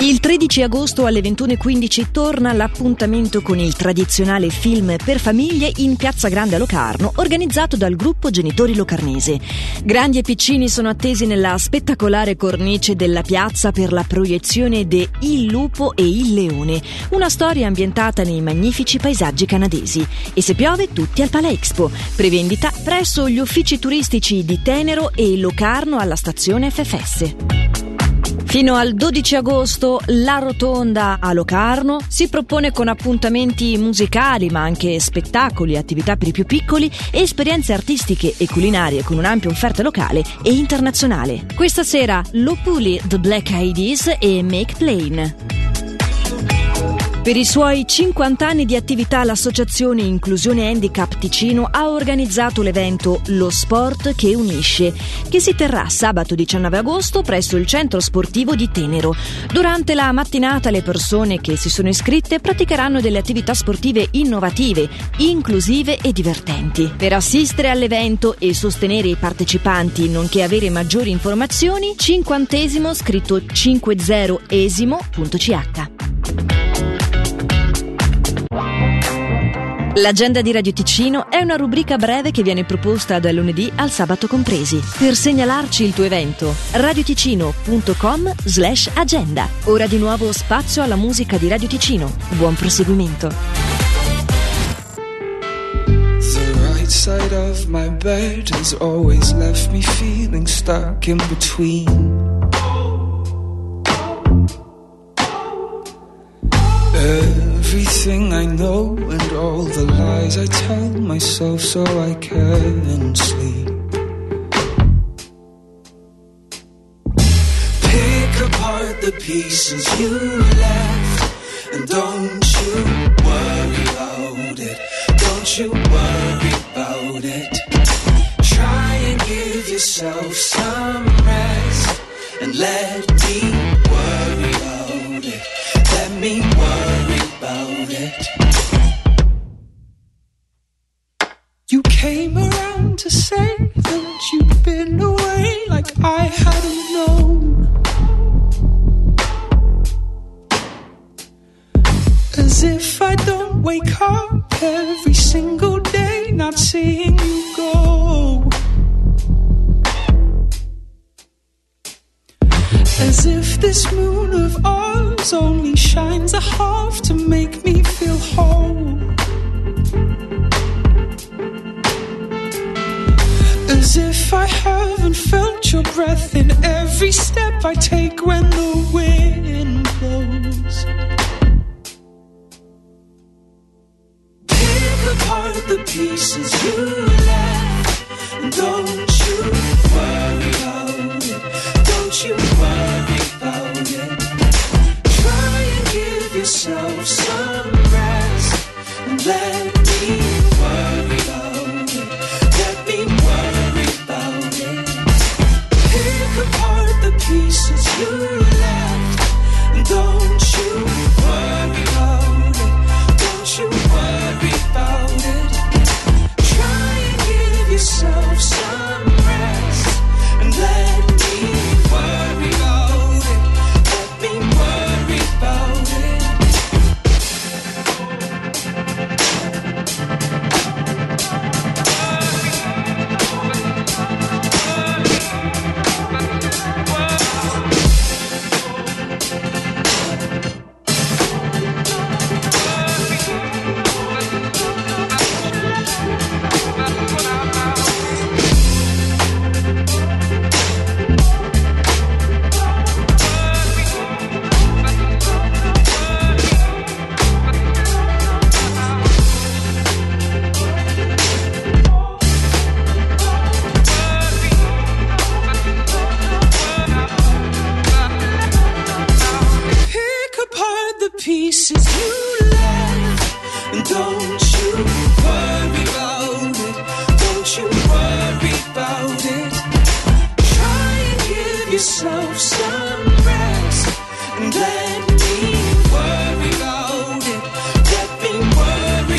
Il 13 agosto alle 21:15 torna l'appuntamento con il tradizionale film per famiglie in Piazza Grande a Locarno, organizzato dal gruppo Genitori Locarnese. Grandi e piccini sono attesi nella spettacolare cornice della piazza per la proiezione de Il Lupo e Il Leone, una storia ambientata nei magnifici paesaggi canadesi. E se piove, tutti al Pale Expo. Prevendita presso gli uffici turistici di Tenero e Locarno alla stazione FFS. Fino al 12 agosto la Rotonda a Locarno si propone con appuntamenti musicali, ma anche spettacoli, attività per i più piccoli e esperienze artistiche e culinarie con un'ampia offerta locale e internazionale. Questa sera Lo The Black Ideas e Make Plain. Per i suoi 50 anni di attività l'associazione Inclusione Handicap Ticino ha organizzato l'evento Lo Sport che Unisce, che si terrà sabato 19 agosto presso il Centro Sportivo di Tenero. Durante la mattinata le persone che si sono iscritte praticheranno delle attività sportive innovative, inclusive e divertenti. Per assistere all'evento e sostenere i partecipanti, nonché avere maggiori informazioni, 50esimo scritto 50esimo.ch. L'agenda di Radio Ticino è una rubrica breve che viene proposta dal lunedì al sabato compresi. Per segnalarci il tuo evento, radioticino.com/agenda. Ora di nuovo spazio alla musica di Radio Ticino. Buon proseguimento. The right side of my bed has always left me feeling stuck in between. Everything I know and all the lies I tell myself so I can sleep. Pick apart the pieces you left and don't you worry about it. Don't you worry about it. Try and give yourself some rest and let me worry about it. Let me worry about it. You came around to say that you'd been away like I hadn't known. As if I don't wake up every single day not seeing you go. As if this moon of ours only shines a half to make me feel whole. As if I haven't felt your breath in every step I take when the wind blows. Pick apart the pieces you left, and don't you worry about it. Don't you worry about it. Try and give yourself some rest and let me worry about it. Let me worry about it. Pick apart the pieces you left and don't you worry about it. Don't you worry about it. Try and give yourself some rest and let me worry about it, let me worry about it. Pieces you left, and don't you worry about it. Don't you worry about it. Try and give yourself some rest, and let me worry about it. Let me worry.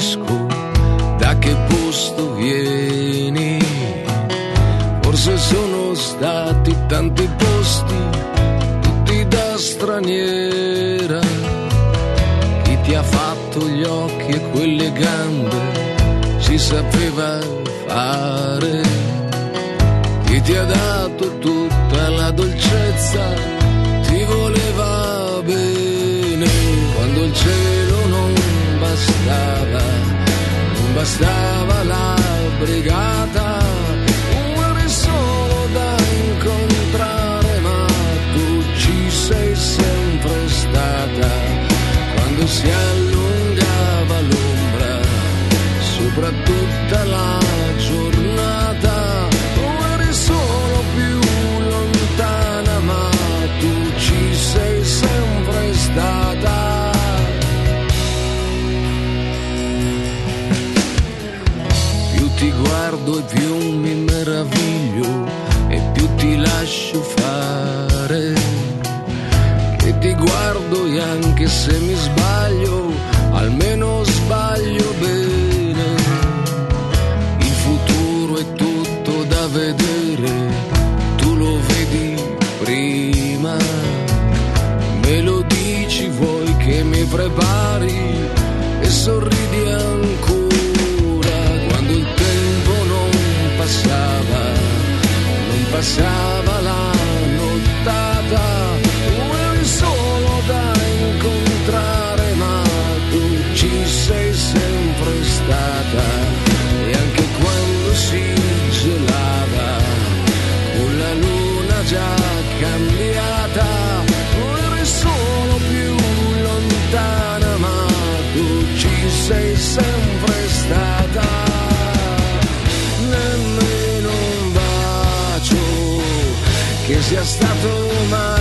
capisco da che posto vieni, forse sono stati tanti posti, tutti da straniera. Chi ti ha fatto gli occhi e quelle gambe si sapeva fare, chi ti ha dato tutta la dolcezza ti voleva bene, quando il cielo non bastava, non bastava la brigata, un mare solo da incontrare, ma tu ci sei sempre stata, quando si allungava l'ombra sopra tutta la giornata, tu eri solo più lontana, ma tu ci sei sempre stata. Più ti guardo e più mi meraviglio e più ti lascio fare, che ti guardo e anche se mi sbaglio, almeno sbaglio bene. Vedere, tu lo vedi prima, me lo dici, vuoi che mi prepari e sorridi ancora, quando il tempo non passava, non passava la nottata, tu eri solo da incontrare, ma tu ci sei sempre stata, e anche quando si gelava, con la luna già cambiata, tu eri solo più lontana, ma tu ci sei sempre stata. Nemmeno un bacio che sia stato mai